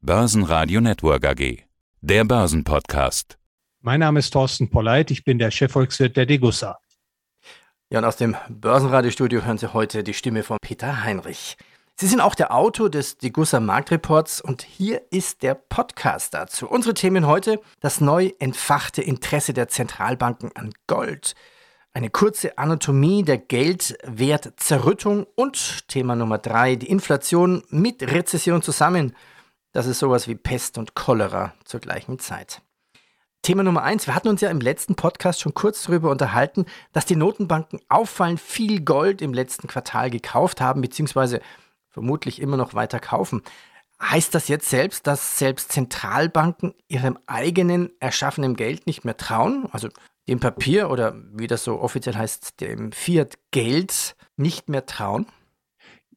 Börsenradio Network AG, der Börsenpodcast. Mein Name ist Thorsten Polleit, ich bin der Chefvolkswirt der Degussa. Ja, und aus dem Börsenradiostudio hören Sie heute die Stimme von Peter Heinrich. Sie sind auch der Autor des Degussa Marktreports und hier ist der Podcast dazu. Unsere Themen heute: das neu entfachte Interesse der Zentralbanken an Gold, eine kurze Anatomie der Geldwertzerrüttung und Thema Nummer 3, die Inflation mit Rezession zusammen. Das ist sowas wie Pest und Cholera zur gleichen Zeit. Thema Nummer 1, wir hatten uns ja im letzten Podcast schon kurz darüber unterhalten, dass die Notenbanken auffallend viel Gold im letzten Quartal gekauft haben, beziehungsweise vermutlich immer noch weiter kaufen. Heißt das jetzt selbst, dass selbst Zentralbanken ihrem eigenen erschaffenen Geld nicht mehr trauen? Also dem Papier oder wie das so offiziell heißt, dem Fiat-Geld nicht mehr trauen?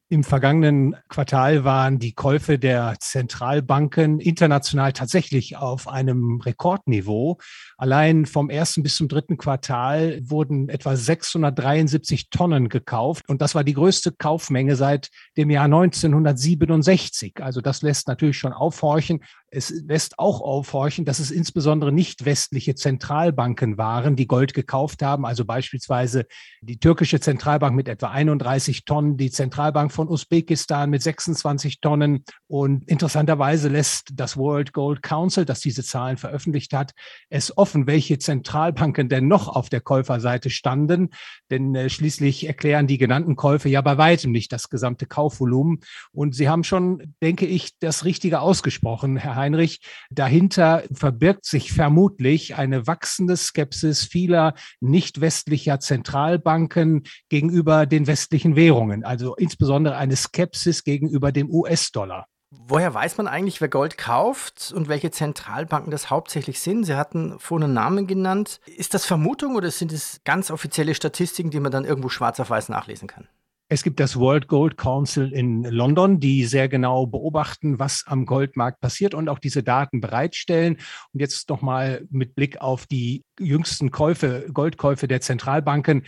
Im vergangenen Quartal waren die Käufe der Zentralbanken international tatsächlich auf einem Rekordniveau. Allein vom ersten bis zum dritten Quartal wurden etwa 673 Tonnen gekauft. Und das war die größte Kaufmenge seit dem Jahr 1967. Also das lässt natürlich schon aufhorchen. Es lässt auch aufhorchen, dass es insbesondere nicht westliche Zentralbanken waren, die Gold gekauft haben. Also beispielsweise die türkische Zentralbank mit etwa 31 Tonnen, die Zentralbank von Usbekistan mit 26 Tonnen. Und interessanterweise lässt das World Gold Council, das diese Zahlen veröffentlicht hat, es offen, welche Zentralbanken denn noch auf der Käuferseite standen. Denn schließlich erklären die genannten Käufe ja bei weitem nicht das gesamte Kaufvolumen. Und Sie haben schon, denke ich, das Richtige ausgesprochen, Herr Heinrich. Dahinter verbirgt sich vermutlich eine wachsende Skepsis vieler nicht-westlicher Zentralbanken gegenüber den westlichen Währungen, also insbesondere eine Skepsis gegenüber dem US-Dollar. Woher weiß man eigentlich, wer Gold kauft und welche Zentralbanken das hauptsächlich sind? Sie hatten vorhin einen Namen genannt. Ist das Vermutung oder sind es ganz offizielle Statistiken, die man dann irgendwo schwarz auf weiß nachlesen kann? Es gibt das World Gold Council in London, die sehr genau beobachten, was am Goldmarkt passiert und auch diese Daten bereitstellen. Und jetzt nochmal mit Blick auf die jüngsten Käufe, Goldkäufe der Zentralbanken.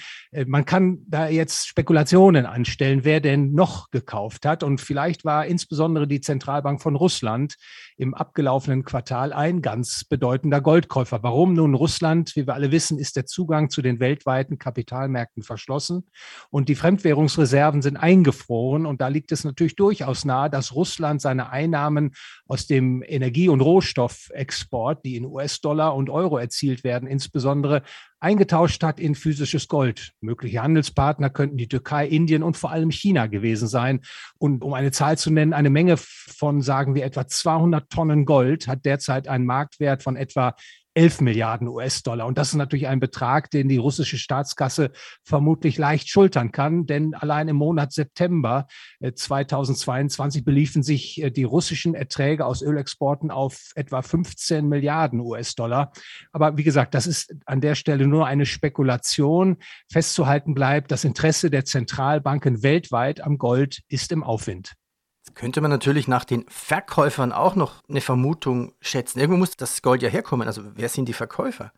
Man kann da jetzt Spekulationen anstellen, wer denn noch gekauft hat. Und vielleicht war insbesondere die Zentralbank von Russland im abgelaufenen Quartal ein ganz bedeutender Goldkäufer. Warum? Nun, Russland, wie wir alle wissen, ist der Zugang zu den weltweiten Kapitalmärkten verschlossen und die Fremdwährungsreserven sind eingefroren und da liegt es natürlich durchaus nahe, dass Russland seine Einnahmen aus dem Energie- und Rohstoffexport, die in US-Dollar und Euro erzielt werden, insbesondere eingetauscht hat in physisches Gold. Mögliche Handelspartner könnten die Türkei, Indien und vor allem China gewesen sein. Und um eine Zahl zu nennen, eine Menge von, sagen wir, etwa 200 Tonnen Gold hat derzeit einen Marktwert von etwa 11 Milliarden US-Dollar. Und das ist natürlich ein Betrag, den die russische Staatskasse vermutlich leicht schultern kann, denn allein im Monat September 2022 beliefen sich die russischen Erträge aus Ölexporten auf etwa 15 Milliarden US-Dollar. Aber wie gesagt, das ist an der Stelle nur eine Spekulation. Festzuhalten bleibt, das Interesse der Zentralbanken weltweit am Gold ist im Aufwind. Könnte man natürlich nach den Verkäufern auch noch eine Vermutung schätzen. Irgendwo muss das Gold ja herkommen. Also wer sind die Verkäufer?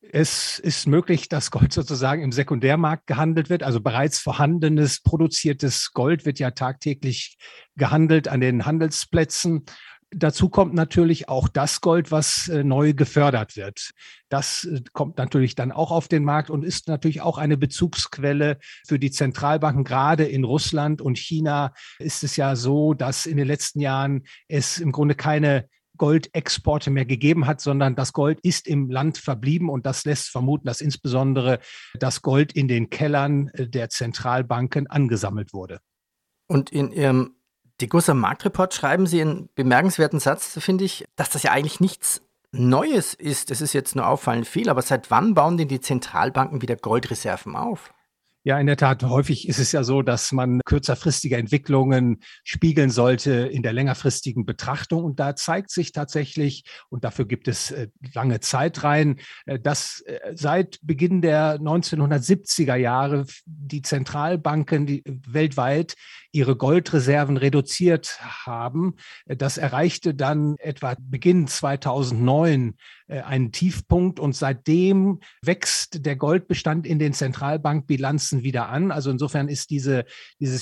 Es ist möglich, dass Gold sozusagen im Sekundärmarkt gehandelt wird. Also bereits vorhandenes, produziertes Gold wird ja tagtäglich gehandelt an den Handelsplätzen. Dazu kommt natürlich auch das Gold, was neu gefördert wird. Das kommt natürlich dann auch auf den Markt und ist natürlich auch eine Bezugsquelle für die Zentralbanken. Gerade in Russland und China ist es ja so, dass in den letzten Jahren es im Grunde keine Goldexporte mehr gegeben hat, sondern das Gold ist im Land verblieben und das lässt vermuten, dass insbesondere das Gold in den Kellern der Zentralbanken angesammelt wurde. Und in Ihrem Degussa Marktreport schreiben Sie einen bemerkenswerten Satz, finde ich, dass das ja eigentlich nichts Neues ist. Es ist jetzt nur auffallend viel, aber seit wann bauen denn die Zentralbanken wieder Goldreserven auf? Ja, in der Tat. Häufig ist es ja so, dass man kürzerfristige Entwicklungen spiegeln sollte in der längerfristigen Betrachtung. Und da zeigt sich tatsächlich, und dafür gibt es lange Zeitreihen, dass seit Beginn der 1970er Jahre die Zentralbanken weltweit ihre Goldreserven reduziert haben. Das erreichte dann etwa Beginn 2009 einen Tiefpunkt und seitdem wächst der Goldbestand in den Zentralbankbilanzen wieder an. Also insofern ist dieses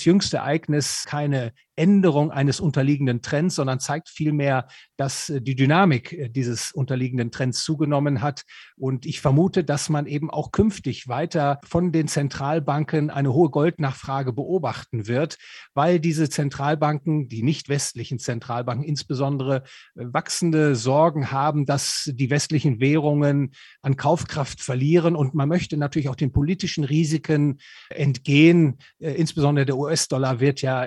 jüngste Ereignis keine Änderung eines unterliegenden Trends, sondern zeigt vielmehr, dass die Dynamik dieses unterliegenden Trends zugenommen hat. Und ich vermute, dass man eben auch künftig weiter von den Zentralbanken eine hohe Goldnachfrage beobachten wird, weil diese Zentralbanken, die nicht westlichen Zentralbanken insbesondere, wachsende Sorgen haben, dass die westlichen Währungen an Kaufkraft verlieren. Und man möchte natürlich auch den politischen Risiken entgehen. Insbesondere der US-Dollar wird ja,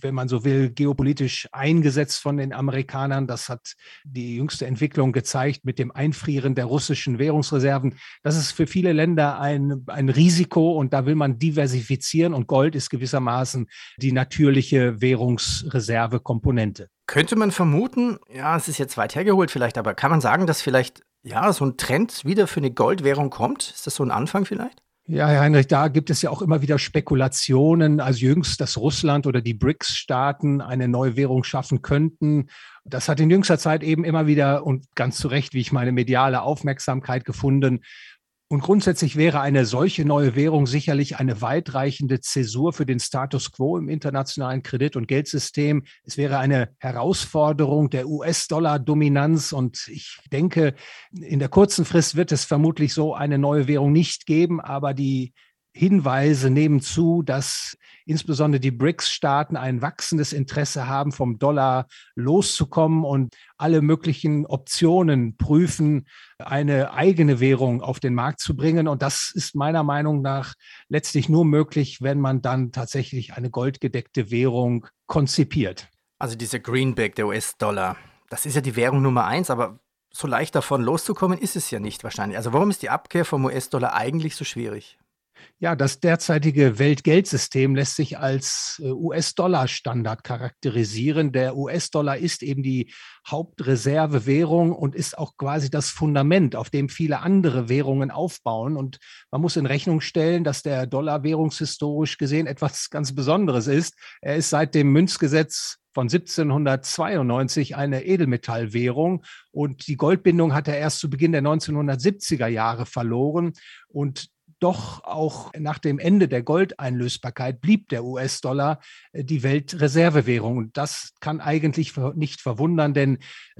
wenn man so will, geopolitisch eingesetzt von den Amerikanern. Das hat die jüngste Entwicklung gezeigt mit dem Einfrieren der russischen Währungsreserven. Das ist für viele Länder ein Risiko und da will man diversifizieren und Gold ist gewissermaßen die natürliche Währungsreservekomponente. Könnte man vermuten, ja, es ist jetzt weit hergeholt vielleicht, aber kann man sagen, dass vielleicht ja so ein Trend wieder für eine Goldwährung kommt? Ist das so ein Anfang vielleicht? Ja, Herr Heinrich, da gibt es ja auch immer wieder Spekulationen, also jüngst, dass Russland oder die BRICS-Staaten eine neue Währung schaffen könnten. Das hat in jüngster Zeit eben immer wieder und ganz zu Recht, wie ich meine, mediale Aufmerksamkeit gefunden. Und grundsätzlich wäre eine solche neue Währung sicherlich eine weitreichende Zäsur für den Status quo im internationalen Kredit- und Geldsystem. Es wäre eine Herausforderung der US-Dollar-Dominanz. Und ich denke, in der kurzen Frist wird es vermutlich so eine neue Währung nicht geben. Aber die Hinweise nehmen zu, dass insbesondere die BRICS-Staaten ein wachsendes Interesse haben, vom Dollar loszukommen und alle möglichen Optionen prüfen, eine eigene Währung auf den Markt zu bringen. Und das ist meiner Meinung nach letztlich nur möglich, wenn man dann tatsächlich eine goldgedeckte Währung konzipiert. Also dieser Greenback, der US-Dollar, das ist ja die Währung Nummer 1, aber so leicht davon loszukommen ist es ja nicht wahrscheinlich. Also warum ist die Abkehr vom US-Dollar eigentlich so schwierig? Ja, das derzeitige Weltgeldsystem lässt sich als US-Dollar-Standard charakterisieren. Der US-Dollar ist eben die Hauptreservewährung und ist auch quasi das Fundament, auf dem viele andere Währungen aufbauen. Und man muss in Rechnung stellen, dass der Dollar währungshistorisch gesehen etwas ganz Besonderes ist. Er ist seit dem Münzgesetz von 1792 eine Edelmetallwährung und die Goldbindung hat er erst zu Beginn der 1970er Jahre verloren und doch auch nach dem Ende der Goldeinlösbarkeit blieb der US-Dollar die Weltreservewährung. Und das kann eigentlich nicht verwundern, denn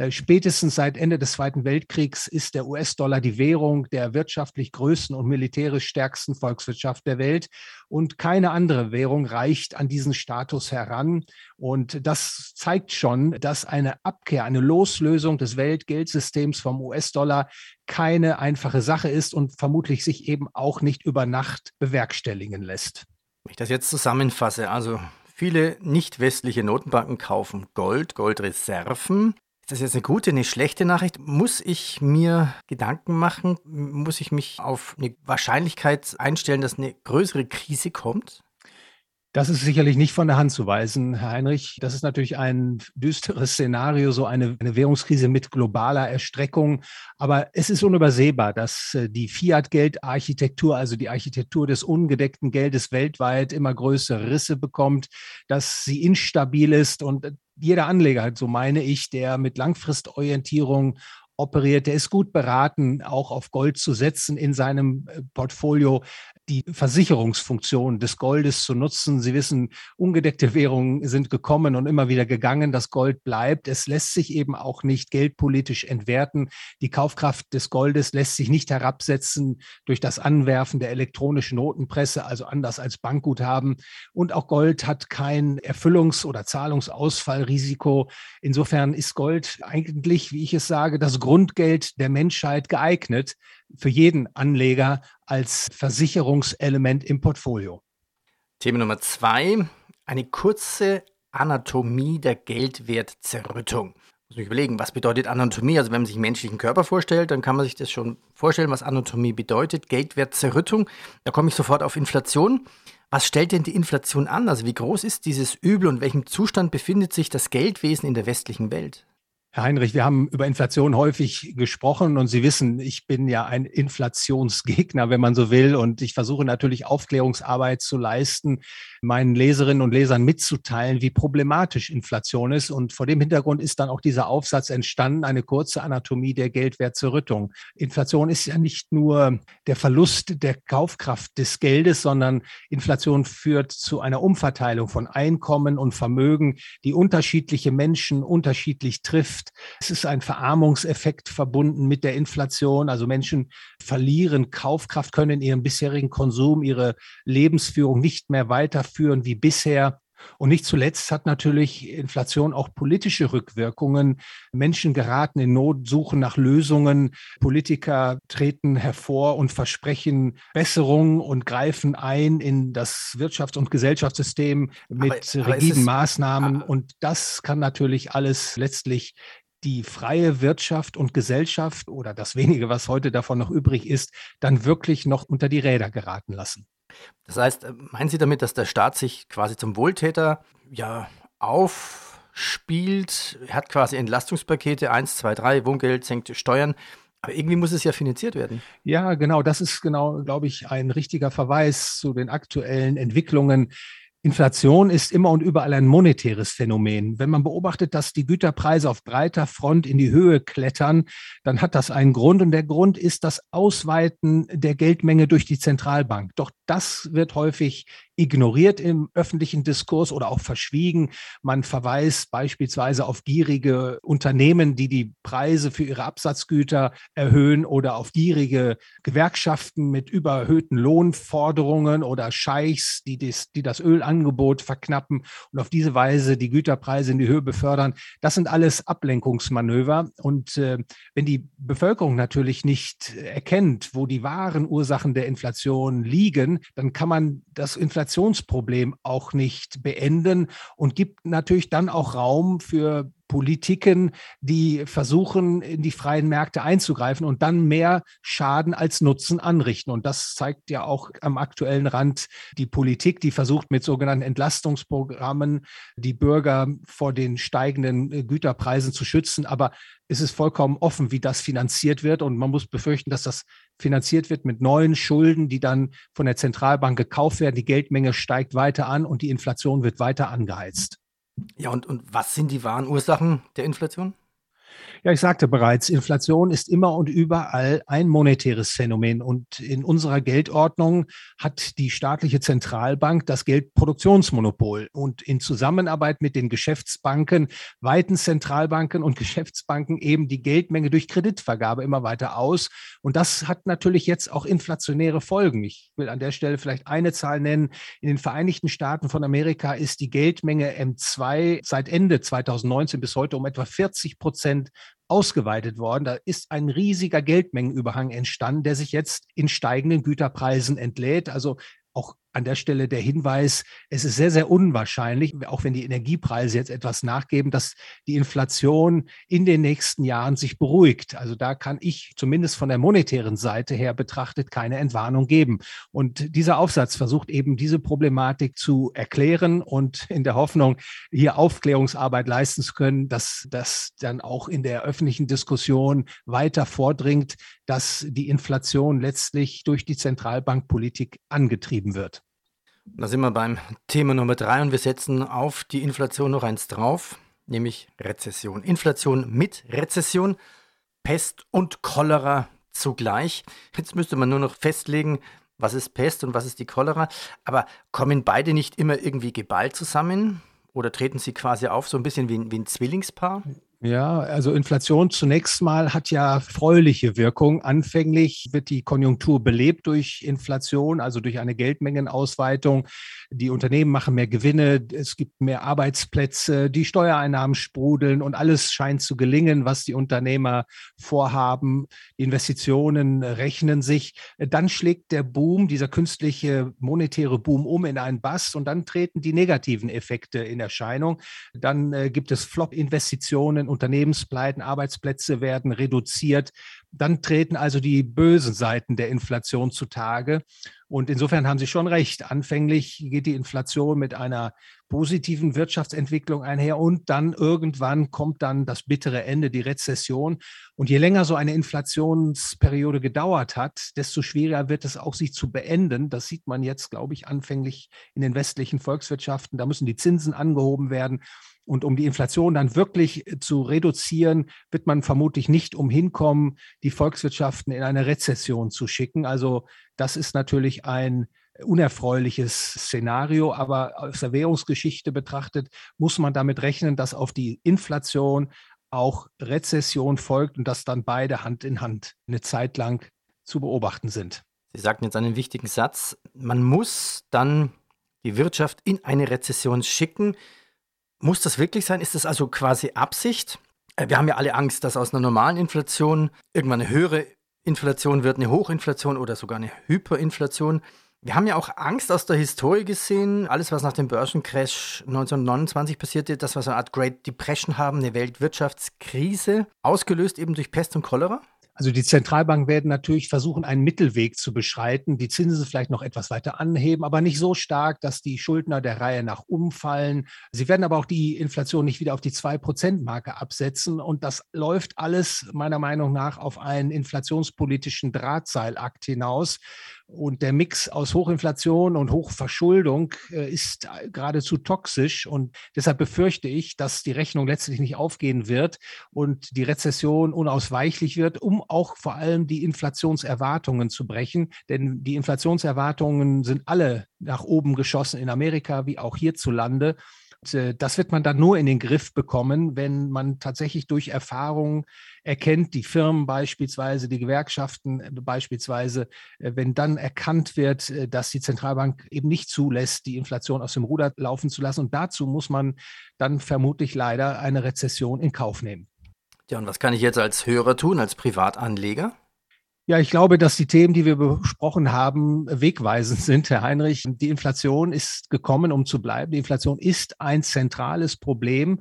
spätestens seit Ende des Zweiten Weltkriegs ist der US-Dollar die Währung der wirtschaftlich größten und militärisch stärksten Volkswirtschaft der Welt. Und keine andere Währung reicht an diesen Status heran. Und das zeigt schon, dass eine Abkehr, eine Loslösung des Weltgeldsystems vom US-Dollar keine einfache Sache ist und vermutlich sich eben auch nicht über Nacht bewerkstelligen lässt. Wenn ich das jetzt zusammenfasse, also viele nicht westliche Notenbanken kaufen Gold, Goldreserven. Ist das jetzt eine gute, eine schlechte Nachricht? Muss ich mir Gedanken machen? Muss ich mich auf eine Wahrscheinlichkeit einstellen, dass eine größere Krise kommt? Das ist sicherlich nicht von der Hand zu weisen, Herr Heinrich. Das ist natürlich ein düsteres Szenario, so eine Währungskrise mit globaler Erstreckung. Aber es ist unübersehbar, dass die Fiat-Geld-Architektur, also die Architektur des ungedeckten Geldes weltweit immer größere Risse bekommt, dass sie instabil ist. Und jeder Anleger, so meine ich, der mit Langfristorientierung operiert, der ist gut beraten, auch auf Gold zu setzen in seinem Portfolio, die Versicherungsfunktion des Goldes zu nutzen. Sie wissen, ungedeckte Währungen sind gekommen und immer wieder gegangen. Das Gold bleibt. Es lässt sich eben auch nicht geldpolitisch entwerten. Die Kaufkraft des Goldes lässt sich nicht herabsetzen durch das Anwerfen der elektronischen Notenpresse, also anders als Bankguthaben. Und auch Gold hat kein Erfüllungs- oder Zahlungsausfallrisiko. Insofern ist Gold eigentlich, wie ich es sage, das Grundgeld der Menschheit geeignet für jeden Anleger als Versicherungselement im Portfolio. Thema Nummer 2, eine kurze Anatomie der Geldwertzerrüttung. Ich muss mich überlegen, was bedeutet Anatomie? Also wenn man sich den menschlichen Körper vorstellt, dann kann man sich das schon vorstellen, was Anatomie bedeutet. Geldwertzerrüttung, da komme ich sofort auf Inflation. Was stellt denn die Inflation an? Also wie groß ist dieses Übel und in welchem Zustand befindet sich das Geldwesen in der westlichen Welt? Herr Heinrich, wir haben über Inflation häufig gesprochen und Sie wissen, ich bin ja ein Inflationsgegner, wenn man so will, und ich versuche natürlich Aufklärungsarbeit zu leisten, meinen Leserinnen und Lesern mitzuteilen, wie problematisch Inflation ist, und vor dem Hintergrund ist dann auch dieser Aufsatz entstanden, eine kurze Anatomie der Geldwertzerrüttung. Inflation ist ja nicht nur der Verlust der Kaufkraft des Geldes, sondern Inflation führt zu einer Umverteilung von Einkommen und Vermögen, die unterschiedliche Menschen unterschiedlich trifft. Es ist ein Verarmungseffekt verbunden mit der Inflation. Also Menschen verlieren Kaufkraft, können ihren bisherigen Konsum, ihre Lebensführung nicht mehr weiterführen wie bisher. Und nicht zuletzt hat natürlich Inflation auch politische Rückwirkungen. Menschen geraten in Not, suchen nach Lösungen. Politiker treten hervor und versprechen Besserung und greifen ein in das Wirtschafts- und Gesellschaftssystem mit rigiden Maßnahmen. Und das kann natürlich alles letztlich die freie Wirtschaft und Gesellschaft oder das wenige, was heute davon noch übrig ist, dann wirklich noch unter die Räder geraten lassen. Das heißt, meinen Sie damit, dass der Staat sich quasi zum Wohltäter aufspielt? Er hat quasi Entlastungspakete 1, 2, 3, Wohngeld, senkt Steuern. Aber irgendwie muss es ja finanziert werden. Ja, genau. Das ist genau, glaube ich, ein richtiger Verweis zu den aktuellen Entwicklungen. Inflation ist immer und überall ein monetäres Phänomen. Wenn man beobachtet, dass die Güterpreise auf breiter Front in die Höhe klettern, dann hat das einen Grund. Und der Grund ist das Ausweiten der Geldmenge durch die Zentralbank. Doch das wird häufig ignoriert im öffentlichen Diskurs oder auch verschwiegen. Man verweist beispielsweise auf gierige Unternehmen, die die Preise für ihre Absatzgüter erhöhen, oder auf gierige Gewerkschaften mit überhöhten Lohnforderungen oder Scheichs, die das Ölangebot verknappen und auf diese Weise die Güterpreise in die Höhe befördern. Das sind alles Ablenkungsmanöver. Und wenn die Bevölkerung natürlich nicht erkennt, wo die wahren Ursachen der Inflation liegen, dann kann man das Inflationsproblem auch nicht beenden und gibt natürlich dann auch Raum für Politiken, die versuchen, in die freien Märkte einzugreifen und dann mehr Schaden als Nutzen anrichten. Und das zeigt ja auch am aktuellen Rand die Politik, die versucht, mit sogenannten Entlastungsprogrammen die Bürger vor den steigenden Güterpreisen zu schützen. Aber es ist vollkommen offen, wie das finanziert wird. Und man muss befürchten, dass das finanziert wird mit neuen Schulden, die dann von der Zentralbank gekauft werden. Die Geldmenge steigt weiter an und die Inflation wird weiter angeheizt. Ja, und was sind die wahren Ursachen der Inflation? Ja, ich sagte bereits, Inflation ist immer und überall ein monetäres Phänomen. Und in unserer Geldordnung hat die staatliche Zentralbank das Geldproduktionsmonopol. Und in Zusammenarbeit mit den Geschäftsbanken weiten Zentralbanken und Geschäftsbanken eben die Geldmenge durch Kreditvergabe immer weiter aus. Und das hat natürlich jetzt auch inflationäre Folgen. Ich will an der Stelle vielleicht eine Zahl nennen. In den Vereinigten Staaten von Amerika ist die Geldmenge M2 seit Ende 2019 bis heute um etwa 40% ausgeweitet worden. Da ist ein riesiger Geldmengenüberhang entstanden, der sich jetzt in steigenden Güterpreisen entlädt. Also auch an der Stelle der Hinweis, es ist sehr, sehr unwahrscheinlich, auch wenn die Energiepreise jetzt etwas nachgeben, dass die Inflation in den nächsten Jahren sich beruhigt. Also da kann ich zumindest von der monetären Seite her betrachtet keine Entwarnung geben. Und dieser Aufsatz versucht eben, diese Problematik zu erklären und in der Hoffnung, hier Aufklärungsarbeit leisten zu können, dass das dann auch in der öffentlichen Diskussion weiter vordringt, dass die Inflation letztlich durch die Zentralbankpolitik angetrieben wird. Da sind wir beim Thema Nummer 3 und wir setzen auf die Inflation noch eins drauf, nämlich Rezession. Inflation mit Rezession, Pest und Cholera zugleich. Jetzt müsste man nur noch festlegen, was ist Pest und was ist die Cholera. Aber kommen beide nicht immer irgendwie geballt zusammen oder treten sie quasi auf, so ein bisschen wie ein Zwillingspaar? Ja, also Inflation zunächst mal hat ja erfreuliche Wirkung. Anfänglich wird die Konjunktur belebt durch Inflation, also durch eine Geldmengenausweitung. Die Unternehmen machen mehr Gewinne, es gibt mehr Arbeitsplätze, die Steuereinnahmen sprudeln und alles scheint zu gelingen, was die Unternehmer vorhaben. Die Investitionen rechnen sich. Dann schlägt der Boom, dieser künstliche monetäre Boom um in einen Bust und dann treten die negativen Effekte in Erscheinung. Dann gibt es Flop-Investitionen, Unternehmenspleiten, Arbeitsplätze werden reduziert. Dann treten also die bösen Seiten der Inflation zutage. Und insofern haben Sie schon recht. Anfänglich geht die Inflation mit einer positiven Wirtschaftsentwicklung einher und dann irgendwann kommt dann das bittere Ende, die Rezession. Und je länger so eine Inflationsperiode gedauert hat, desto schwieriger wird es auch, sich zu beenden. Das sieht man jetzt, glaube ich, anfänglich in den westlichen Volkswirtschaften. Da müssen die Zinsen angehoben werden. Und um die Inflation dann wirklich zu reduzieren, wird man vermutlich nicht umhin kommen, die Volkswirtschaften in eine Rezession zu schicken. Also das ist natürlich ein unerfreuliches Szenario, aber aus der Währungsgeschichte betrachtet muss man damit rechnen, dass auf die Inflation auch Rezession folgt und dass dann beide Hand in Hand eine Zeit lang zu beobachten sind. Sie sagten jetzt einen wichtigen Satz, man muss dann die Wirtschaft in eine Rezession schicken. Muss das wirklich sein? Ist das also quasi Absicht? Wir haben ja alle Angst, dass aus einer normalen Inflation irgendwann eine höhere Inflation wird, eine Hochinflation oder sogar eine Hyperinflation. Wir haben ja auch Angst aus der Historie gesehen. Alles, was nach dem Börsencrash 1929 passierte, dass wir so eine Art Great Depression haben, eine Weltwirtschaftskrise, ausgelöst eben durch Pest und Cholera. Also die Zentralbanken werden natürlich versuchen, einen Mittelweg zu beschreiten, die Zinsen vielleicht noch etwas weiter anheben, aber nicht so stark, dass die Schuldner der Reihe nach umfallen. Sie werden aber auch die Inflation nicht wieder auf die 2%-Marke absetzen. Und das läuft alles meiner Meinung nach auf einen inflationspolitischen Drahtseilakt hinaus. Und der Mix aus Hochinflation und Hochverschuldung ist geradezu toxisch. Und deshalb befürchte ich, dass die Rechnung letztlich nicht aufgehen wird und die Rezession unausweichlich wird, um auch vor allem die Inflationserwartungen zu brechen. Denn die Inflationserwartungen sind alle nach oben geschossen in Amerika wie auch hierzulande. Das wird man dann nur in den Griff bekommen, wenn man tatsächlich durch Erfahrung erkennt, die Firmen beispielsweise, die Gewerkschaften beispielsweise, wenn dann erkannt wird, dass die Zentralbank eben nicht zulässt, die Inflation aus dem Ruder laufen zu lassen. Und dazu muss man dann vermutlich leider eine Rezession in Kauf nehmen. Ja, und was kann ich jetzt als Hörer tun, als Privatanleger? Ja, ich glaube, dass die Themen, die wir besprochen haben, wegweisend sind, Herr Heinrich. Die Inflation ist gekommen, um zu bleiben. Die Inflation ist ein zentrales Problem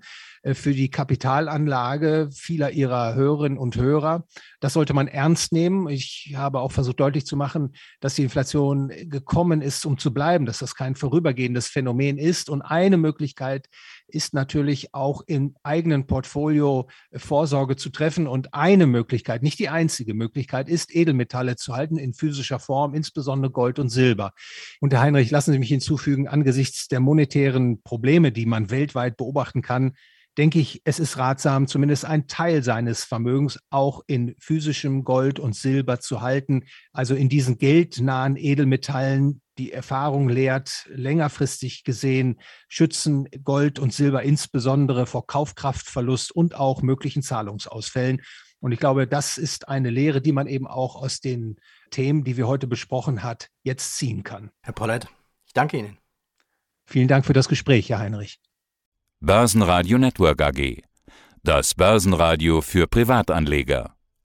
für die Kapitalanlage vieler Ihrer Hörerinnen und Hörer. Das sollte man ernst nehmen. Ich habe auch versucht, deutlich zu machen, dass die Inflation gekommen ist, um zu bleiben, dass das kein vorübergehendes Phänomen ist. Und eine Möglichkeit ist natürlich auch im eigenen Portfolio Vorsorge zu treffen. Und eine Möglichkeit, nicht die einzige Möglichkeit, ist, Edelmetalle zu halten in physischer Form, insbesondere Gold und Silber. Und Herr Heinrich, lassen Sie mich hinzufügen, angesichts der monetären Probleme, die man weltweit beobachten kann, denke ich, es ist ratsam, zumindest einen Teil seines Vermögens auch in physischem Gold und Silber zu halten, also in diesen geldnahen Edelmetallen. Die Erfahrung lehrt, längerfristig gesehen schützen Gold und Silber insbesondere vor Kaufkraftverlust und auch möglichen Zahlungsausfällen. Und ich glaube, das ist eine Lehre, die man eben auch aus den Themen, die wir heute besprochen haben, jetzt ziehen kann. Herr Polleit, ich danke Ihnen. Vielen Dank für das Gespräch, Herr Heinrich. Börsenradio Network AG. Das Börsenradio für Privatanleger.